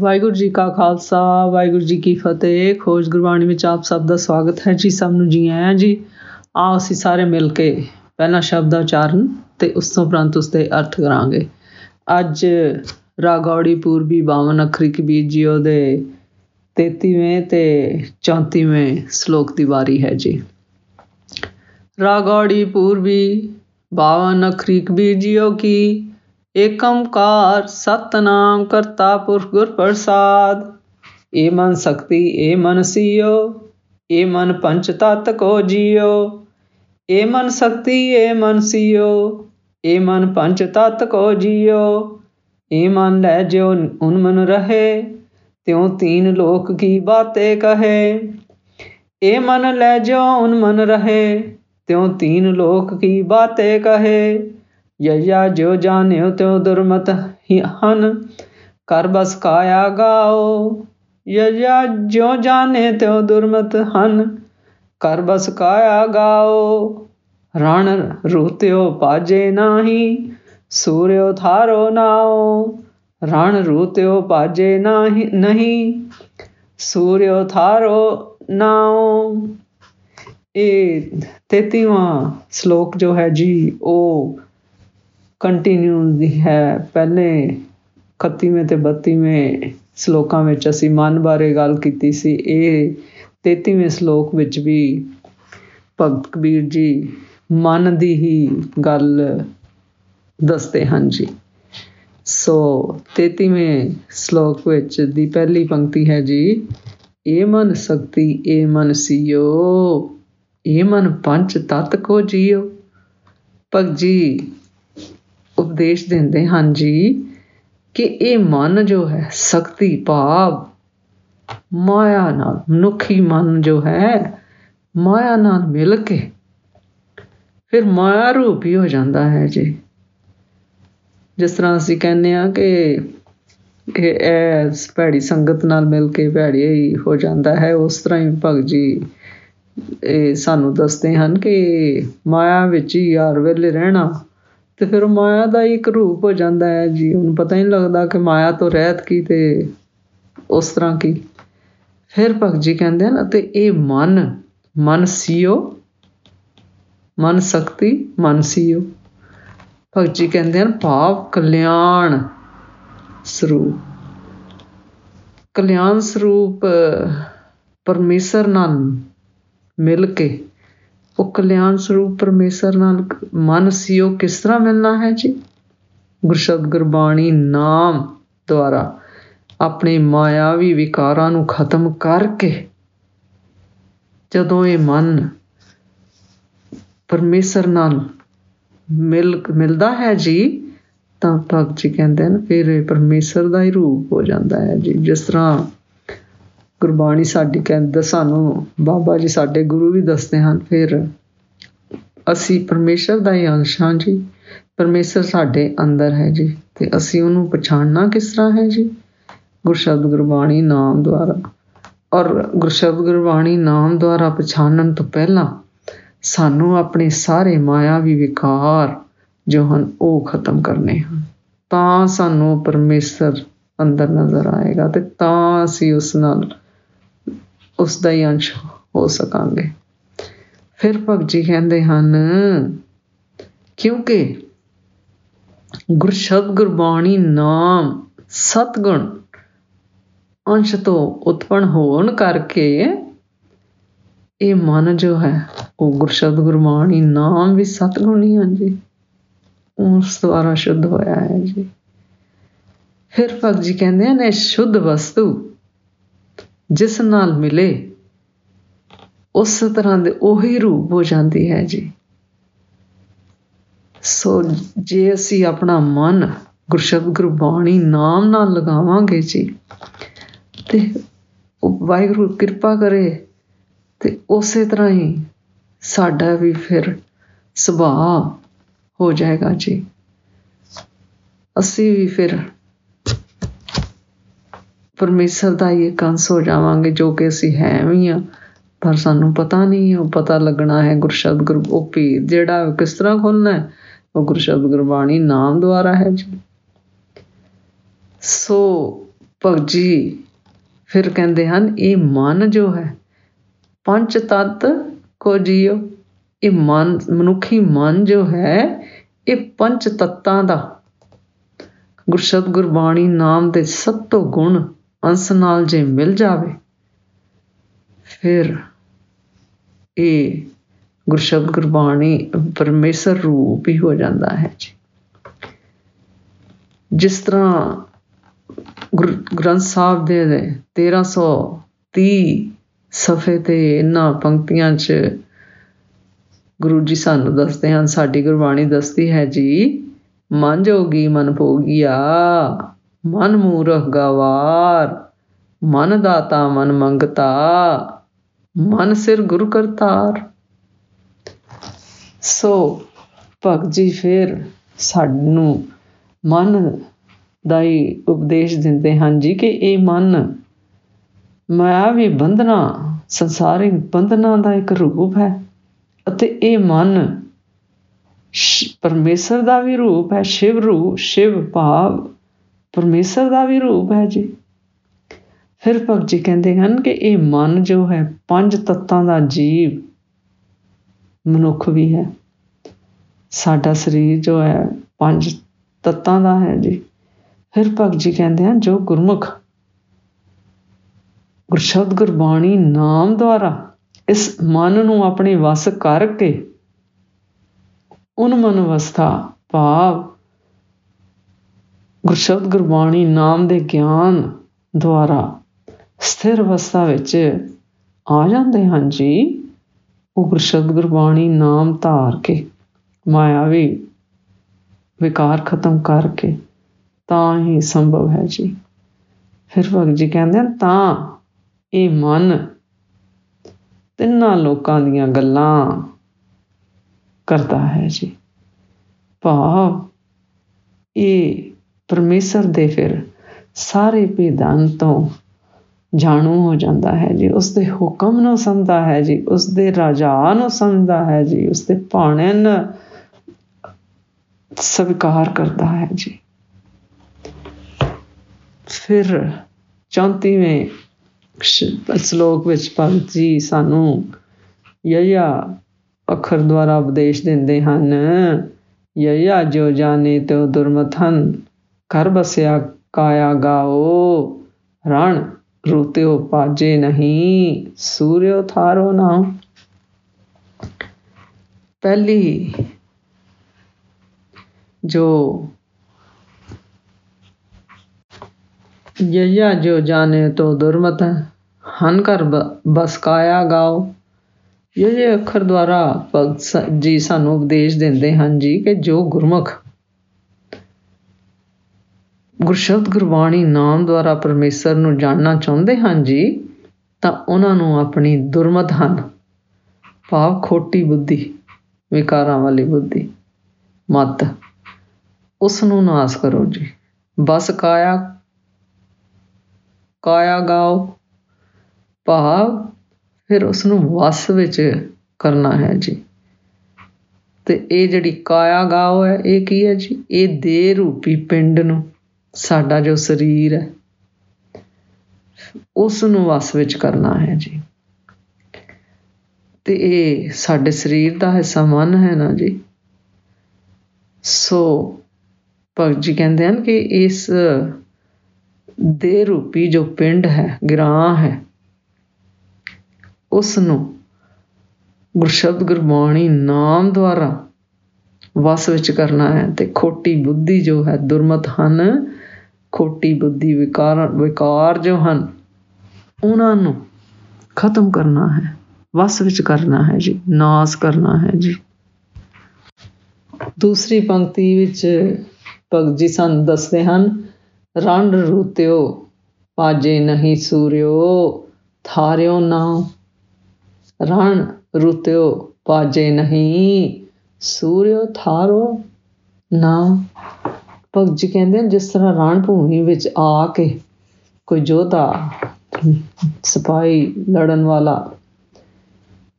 ਵਾਹਿਗੁਰੂ ਜੀ ਕਾ ਖਾਲਸਾ ਵਾਹਿਗੁਰੂ ਜੀ ਕੀ ਫਤਿਹ। ਖੋਜ ਗੁਰਬਾਣੀ ਵਿੱਚ ਆਪ ਸਭ ਦਾ ਸਵਾਗਤ ਹੈ ਜੀ। ਸਭ ਨੂੰ ਜੀ ਆਇਆਂ ਜੀ। ਆਓ ਅਸੀਂ ਸਾਰੇ ਮਿਲ ਕੇ ਪਹਿਲਾ ਸ਼ਬਦ ਦਾ ਉਚਾਰਨ ਅਤੇ ਉਸ ਤੋਂ ਉਪਰੰਤ ਉਸਦੇ ਅਰਥ ਕਰਾਂਗੇ। ਅੱਜ ਰਾਗੌੜੀ ਪੂਰਬੀ 52 ਅੱਖਰੀ ਕਬੀਰ ਜੀ ਉਹਦੇ 33ਵੇਂ ਅਤੇ 34ਵੇਂ ਸ਼ਲੋਕ ਦੀ ਵਾਰੀ ਹੈ ਜੀ। ਰਾਗੌੜੀ ਪੂਰਬੀ 52 ਅੱਖਰੀ ਕਬੀਰ ਜੀ ਉਹ ਕੀ एक ओंकार सतनाम करता पुरुष गुर प्रसाद। ए मन शक्ति ए मन सियो ए मन पंच तत् को जियो। ए मन शक्ति ए मन सियो ए मन पंच तत् को जियो। ए मन ले जो उन मन रहे त्यों तीन लोक की बातें कहे। ए मन ले जो उन मन रहे त्यों तीन लोक की बातें कहे। यया जो जान्यो त्यों दुर्मत हन कर बस काया गाओ। यया जो जाने त्यों दुर्मत हन कर बस काया गाओ। रण रूत्यो पाजे नाही सूर्यो थारो नाओ। रण रूत्यो पाजे नाही नहीं सूर्यो थारो नाओ। ये 33वां श्लोक जो है जी वो कंटिन्यू है। पहले 31वें ते 32वें श्लोकों में असी मन बारे गल की सी। ये 33वें श्लोक विच भी भगत कबीर जी मन की ही गल दसते हैं जी। सो 33वें श्लोक विच दी पहली पंक्ति है जी। ए मन शक्ति ए मन सियो ए मन पंच तत्त को जियो। भगत जी उपदेश देंदे हां जी कि ये मन जो है शक्ति भाव माया नाल मनुखी मन जो है माया नाल मिल के फिर माया रूप ही हो जाता है जी। जिस तरह असीं कहने आ कि भैड़ी संगत नाल मिल के भैड़े ही हो जाता है, उस तरह ही भगत जी सानूं दसदे हन कि माया विच ही हर वेले रहना तो फिर माया का एक रूप हो जाता है जी। उन्हें पता ही नहीं लगता कि माया तो रहत की तो उस तरह की। फिर भगत जी कहते हैं तो ये मन मन सियो मन शक्ति मन सियो। भगत जी कहते हैं भाव कल्याण स्वरूप। कल्याण स्वरूप परमेसर नाल मिल के वो कल्याण स्वरूप परमेसर नाल मन सियो किस तरह मिलना है जी। गुरशब्द गुरबाणी नाम द्वारा अपने मायावी विकारां नूं खत्म करके जदों ये मन परमेसर नाल मिलदा है जी तां भगत जी कहंदे ने फिर परमेसर दा ही रूप हो जाता है जी। जिस तरह ਗੁਰਬਾਣੀ ਸਾਡੀ ਕਹਿੰਦੇ ਸਾਨੂੰ ਬਾਬਾ ਜੀ ਸਾਡੇ ਗੁਰੂ ਵੀ ਦੱਸਦੇ ਹਨ ਫਿਰ ਅਸੀਂ ਪਰਮੇਸ਼ਰ ਦਾ ਹੀ ਅੰਸ਼ ਹਾਂ ਜੀ। ਪਰਮੇਸ਼ਰ ਸਾਡੇ ਅੰਦਰ ਹੈ ਜੀ ਅਤੇ ਅਸੀਂ ਉਹਨੂੰ ਪਛਾਣਨਾ ਕਿਸ ਤਰ੍ਹਾਂ ਹੈ ਜੀ। ਗੁਰਸ਼ਬਦ ਗੁਰਬਾਣੀ ਨਾਮ ਦੁਆਰਾ। ਔਰ ਗੁਰਸ਼ਬਦ ਗੁਰਬਾਣੀ ਨਾਮ ਦੁਆਰਾ ਪਛਾਣਨ ਤੋਂ ਪਹਿਲਾਂ ਸਾਨੂੰ ਆਪਣੇ ਸਾਰੇ ਮਾਇਆਵੀ ਵਿਕਾਰ ਜੋ ਹਨ ਉਹ ਖਤਮ ਕਰਨੇ ਹਨ ਤਾਂ ਸਾਨੂੰ ਪਰਮੇਸ਼ਰ ਅੰਦਰ ਨਜ਼ਰ ਆਏਗਾ ਅਤੇ ਤਾਂ ਅਸੀਂ ਉਸ ਨਾਲ उसका ही अंश हो सकेंगे। फिर भगत जी कहते हैं क्योंकि गुरशब्द गुरबाणी नाम सतगुण अंश तो उत्पन्न होने करके ये मन जो है वो गुरशब्द गुरबाणी नाम भी सतगुण ही हैं जी। उस द्वारा शुद्ध होया है जी। फिर भगत जी कहते हैं शुद्ध वस्तु जिस नाल मिले उस तरह दे ओही रूप हो जाती है जी। सो जे असी अपना मन गुरशब्द गुरबाणी नाम नाल लगावांगे जी तो वाहिगुरू कृपा करे तो उस तरह ही साडा भी फिर सुभाव हो जाएगा जी। असी भी फिर परमेसर का ही एक अंश हो जावांगे जो कि असी है भी हाँ पर सानू पता नहीं। वो पता लगना है गुरशब्द गुर वो भेद जिहड़ा किस तरह खोलना है वो गुरशब्द गुरबाणी नाम द्वारा है जी। सो ਭਗਜੀ। ਫਿਰ ਕਹਿੰਦੇ ਹਨ ਇਹ ਮਨ ਜੋ ਹੈ ਪੰਚ ਤੱਤ ਕੋ ਜੀਓ, ਇਹ ਮਨ ਮਨੁੱਖੀ ਮਨ ਜੋ ਹੈ ਇਹ ਪੰਚ ਤੱਤਾਂ ਦਾ ਗੁਰਸ਼ਬਦ ਗੁਰਬਾਣੀ ਨਾਮ ਦੇ ਸਭ ਤੋਂ ਗੁਣ ਅੰਸ ਨਾਲ ਜੇ ਮਿਲ ਜਾਵੇ ਫਿਰ ਇਹ ਗੁਰਸ਼ਬਦ ਗੁਰਬਾਣੀ ਪਰਮੇਸ਼ਰ ਰੂਪ ਹੀ ਹੋ ਜਾਂਦਾ ਹੈ ਜੀ। ਜਿਸ ਤਰ੍ਹਾਂ ਗੁਰੂ ਗ੍ਰੰਥ ਸਾਹਿਬ ਦੇ 1330 ਸਫ਼ੇ 'ਤੇ ਇਹਨਾਂ ਪੰਕਤੀਆਂ 'ਚ ਗੁਰੂ ਜੀ ਸਾਨੂੰ ਦੱਸਦੇ ਹਨ, ਸਾਡੀ ਗੁਰਬਾਣੀ ਦੱਸਦੀ ਹੈ ਜੀ, ਮਨ ਜੋਗੀ ਮਨ ਭੋਗੀਆ ਮਨ ਮੂਰਖ ਗਵਾਰ ਮਨ ਦਾਤਾ ਮਨ ਮੰਗਤਾ ਮਨ ਸਿਰ ਗੁਰ ਕਰਤਾਰ। ਸੋ ਭਗਤ ਜੀ ਫਿਰ ਸਾਨੂੰ ਮਨ ਦਾ ਹੀ ਉਪਦੇਸ਼ ਦਿੰਦੇ ਹਨ ਜੀ ਕਿ ਇਹ ਮਨ ਮਾਇਆਵੀ ਬੰਧਨਾ ਸੰਸਾਰਿਕ ਬੰਧਨਾਂ ਦਾ ਇੱਕ ਰੂਪ ਹੈ ਅਤੇ ਇਹ ਮਨ ਪਰਮੇਸ਼ਰ ਦਾ ਵੀ ਰੂਪ ਹੈ, ਸ਼ਿਵ ਰੂਪ, ਸ਼ਿਵ ਭਾਵ ਪਰਮੇਸ਼ਰ ਦਾ ਵੀ ਰੂਪ ਹੈ ਜੀ। ਫਿਰ ਭਗਤ ਜੀ ਕਹਿੰਦੇ ਹਨ ਕਿ ਇਹ ਮਨ ਜੋ ਹੈ ਪੰਜ ਤੱਤਾਂ ਦਾ ਜੀਵ ਮਨੁੱਖ ਵੀ ਹੈ। ਸਾਡਾ ਸਰੀਰ ਜੋ ਹੈ ਪੰਜ ਤੱਤਾਂ ਦਾ ਹੈ ਜੀ। ਫਿਰ ਭਗਤ ਜੀ ਕਹਿੰਦੇ ਹਨ ਜੋ ਗੁਰਮੁਖ ਗੁਰਸ਼ਬਦ ਗੁਰਬਾਣੀ ਨਾਮ ਦੁਆਰਾ ਇਸ ਮਨ ਨੂੰ ਆਪਣੇ ਵਸ ਕਰਕੇ ਉਨਮਨ ਅਵਸਥਾ ਭਾਵ ਗੁਰਸ਼ਬਦ ਗੁਰਬਾਣੀ ਨਾਮ ਦੇ ਗਿਆਨ ਦੁਆਰਾ ਸਥਿਰ ਅਵਸਥਾ ਵਿੱਚ ਆ ਜਾਂਦੇ ਹਨ ਜੀ, ਉਹ ਗੁਰਸ਼ਬਦ ਗੁਰਬਾਣੀ ਨਾਮ ਧਾਰ ਕੇ ਮਾਇਆਵੀ ਵਿਕਾਰ ਖਤਮ ਕਰਕੇ ਤਾਂ ਹੀ ਸੰਭਵ ਹੈ ਜੀ। ਫਿਰ ਭਗਤ ਜੀ ਕਹਿੰਦੇ ਹਨ ਤਾਂ ਇਹ ਮਨ ਤਿੰਨਾਂ ਲੋਕਾਂ ਦੀਆਂ ਗੱਲਾਂ ਕਰਦਾ ਹੈ ਜੀ, ਭਾਵ ਇਹ ਪਰਮੇਸ਼ਰ ਦੇ ਫਿਰ ਸਾਰੇ ਭੇਦਾਂ ਤੋਂ ਜਾਣੂ ਹੋ ਜਾਂਦਾ ਹੈ ਜੀ, ਉਸਦੇ ਹੁਕਮ ਨੂੰ ਸਮਝਦਾ ਹੈ ਜੀ, ਉਸਦੇ ਰਾਜਾ ਨੂੰ ਸਮਝਦਾ ਹੈ ਜੀ, ਉਸਦੇ ਭਾਣੇ ਨੂੰ ਸਵੀਕਾਰ ਕਰਦਾ ਹੈ ਜੀ। ਫਿਰ 34ਵੇਂ ਸ਼ਲੋਕ ਵਿੱਚ ਭਗਤ ਜੀ ਸਾਨੂੰ ਯਯਾ ਅੱਖਰ ਦੁਆਰਾ ਉਪਦੇਸ਼ ਦਿੰਦੇ ਹਨ, ਯਯਾ ਜੋ ਜਾਣੇ ਤੋ ਦੁਰਮਥਨ ਘਰ ਬਸਿਆ ਕਾਇਆ ਗਾਓ ਰਣ ਰੂਤਿਓ ਪਾਜੇ ਨਹੀਂ ਸੂਰਿਓ ਥਾਰੋ ਨਾ। ਪਹਿਲੀ ਜੋ ਯਯਾ ਜੋ ਜਾਣੇ ਤੋ ਦੁਰਮਤ ਹਨ ਘਰ ਬਸ ਕਾਇਆ ਗਾਓ, ਇਹ ਅੱਖਰ ਦੁਆਰਾ ਭਗਤ ਜੀ ਸਾਨੂੰ ਉਪਦੇਸ਼ ਦਿੰਦੇ ਹਨ ਜੀ ਕਿ ਜੋ ਗੁਰਮੁਖ ਗੁਰਸ਼ਬਦ ਗੁਰਬਾਣੀ ਨਾਮ ਦੁਆਰਾ ਪਰਮੇਸ਼ਰ ਨੂੰ ਜਾਣਨਾ ਚਾਹੁੰਦੇ ਹਨ ਜੀ ਤਾਂ ਉਹਨਾਂ ਨੂੰ ਆਪਣੀ ਦੁਰਮਤ ਹਨ ਭਾਵ ਖੋਟੀ ਬੁੱਧੀ ਵਿਕਾਰਾਂ ਵਾਲੀ ਬੁੱਧੀ ਮਤ ਉਸ ਨੂੰ ਨਾਸ ਕਰੋ ਜੀ। ਬਸ ਕਾਇਆ ਕਾਇਆ ਗਾਓ ਭਾਵ ਫਿਰ ਉਸਨੂੰ ਵਸ ਵਿੱਚ ਕਰਨਾ ਹੈ ਜੀ। ਤੇ ਇਹ ਜਿਹੜੀ ਕਾਇਆ ਗਾਓ ਹੈ ਇਹ ਕੀ ਹੈ ਜੀ, ਇਹ ਦੇਹ ਰੂਪੀ ਪਿੰਡ ਨੂੰ ਸਾਡਾ ਜੋ ਸਰੀਰ ਹੈ ਉਸ ਨੂੰ ਵਸ ਵਿੱਚ ਕਰਨਾ ਹੈ ਜੀ। ਤੇ ਇਹ ਸਾਡੇ ਸਰੀਰ ਦਾ ਹਿੱਸਾ ਮਨ ਹੈ ਨਾ ਜੀ। ਸੋ ਭਗਤ ਜੀ ਕਹਿੰਦੇ ਹਨ ਕਿ ਇਸ ਦੇਹ ਰੂਪੀ ਜੋ ਪਿੰਡ ਹੈ ਗ੍ਰਾਂ ਹੈ ਉਸ ਨੂੰ ਗੁਰਸ਼ਬਦ ਗੁਰਬਾਣੀ ਨਾਮ ਦੁਆਰਾ ਵਸ ਵਿੱਚ ਕਰਨਾ ਹੈ ਤੇ ਖੋਟੀ ਬੁੱਧੀ ਜੋ ਹੈ ਦੁਰਮਤ ਹਨ ਖੋਟੀ ਬੁੱਧੀ ਵਿਕਾਰ ਜੋ ਹਨ ਉਹਨਾਂ ਨੂੰ ਖਤਮ ਕਰਨਾ ਹੈ, ਵਸ ਵਿੱਚ ਕਰਨਾ ਹੈ ਜੀ, ਨਾਸ ਕਰਨਾ ਹੈ ਜੀ। ਦੂਸਰੀ ਪੰਕਤੀ ਵਿੱਚ ਭਗਤ ਜੀ ਸਾਨੂੰ ਦੱਸਦੇ ਹਨ ਰਣ ਰੂਤਿਓ ਪਾਜੇ ਨਹੀਂ ਸੂਰਿਓ ਥਾਰਿਓ ਨਾ, ਰਣ ਰੁਤਿਓ ਪਾਜੇ ਨਹੀਂ ਸੂਰਿਓ ਥਾਰੋ ਨਾ। ਭਗਤ ਜੀ ਕਹਿੰਦੇ ਜਿਸ ਤਰ੍ਹਾਂ ਰਣ ਭੂਮੀ ਵਿੱਚ ਆ ਕੇ ਕੋਈ ਯੋਧਾ ਸਿਪਾਹੀ ਲੜਨ ਵਾਲਾ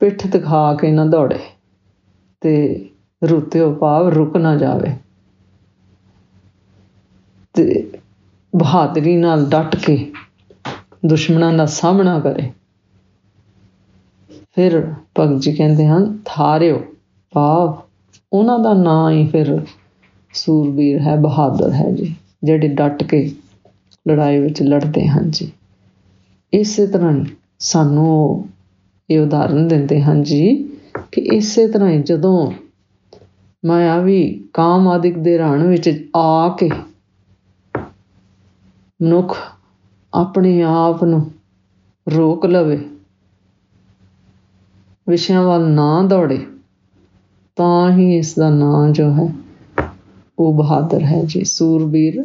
ਪਿੱਠ ਦਿਖਾ ਕੇ ਨਾ ਦੌੜੇ ਤੇ ਰੁਤਿਓ ਭਾਵ ਰੁਕ ਨਾ ਜਾਵੇ ਤੇ बहादुरी नाल डट के दुश्मनों का सामना करे। फिर भगत जी कहते हैं थारियो भाव उन्हां दा नां ही फिर सूरबीर है, बहादुर है जी, जिहड़े डट के लड़ाई विच लड़ते हैं जी। इस तरह ही सानू ये उदाहरण देते हैं जी कि इस तरह ही जदों माया भी काम आदिक दे राण विच आके मनुख अपने आप नूं रोक लवे, विषयां वाल ना दौड़े, तां ही इस दा नाम जो है वो बहादुर है जी, सूरबीर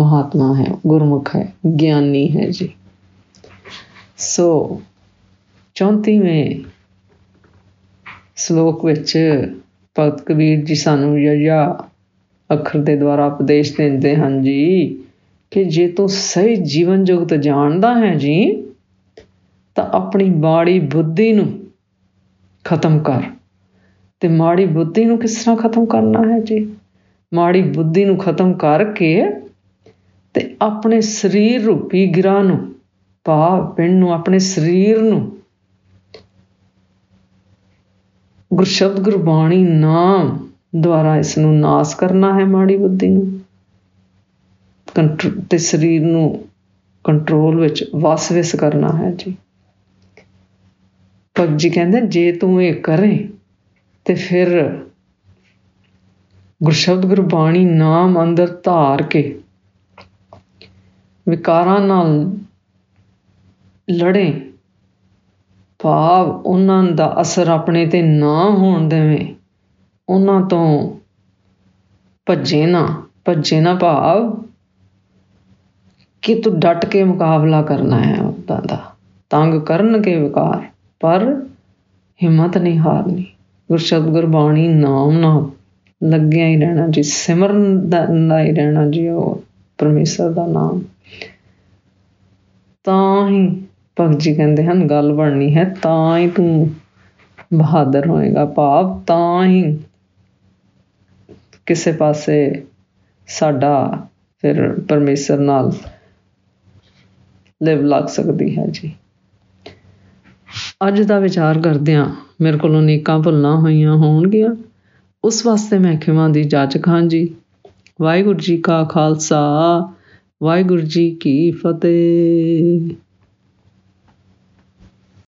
महात्मा है, गुरमुख है, ज्ञानी है जी। सो 34वें श्लोक विच भगत कबीर जी सानू या अखर के द्वारा उपदेश देते हैं जी कि जे तू सही जीवन जुगत जानता है जी तो अपनी माड़ी बुद्धि नू खत्म कर। तो माड़ी बुद्धि नू किस तरह खत्म करना है जी? माड़ी बुद्धि नू खत्म करके ते अपने शरीर रूपी गिरह नू, भाव पिंड नू, अपने शरीर नू गुरशब्द गुरबाणी नाम द्वारा इस नू नाश करना है, माड़ी बुद्धि नू ते शरीर नू कंट्रोल विच वास-विस करना है जी। भगत जी कहते जे तू ये करे तो फिर गुरशब्द गुरबाणी नाम अंदर धार के विकारां नाल लड़े, भाव उन्हां दा असर अपने ते ना होण देवें, उन्हां तों भज्जे ना, भाव कि तू डट के मुकाबला करना है उन्हां दा, तंग करनगे विकार पर हिम्मत नहीं हारनी, गुरशब्द गुरबाणी नाम ना लग्या ही रहना जी, सिमरन ही रहना जी, और परमेश्वर दा नाम। तां ही भगत जी कहते हैं गल बननी है, तां ही तू बहादुर होएगा, भाव तां ही किसे पासे साडा फिर परमेश्वर नाल लिव लग सकती है जी। अज का विचार करदियां मेरे को नेकां भुलां होईयां होणगियां, उस वास्ते मैं खिमा दी जाचक हाँ जी। वाहिगुरू जी का खालसा, वाहिगुरू जी की फतेह।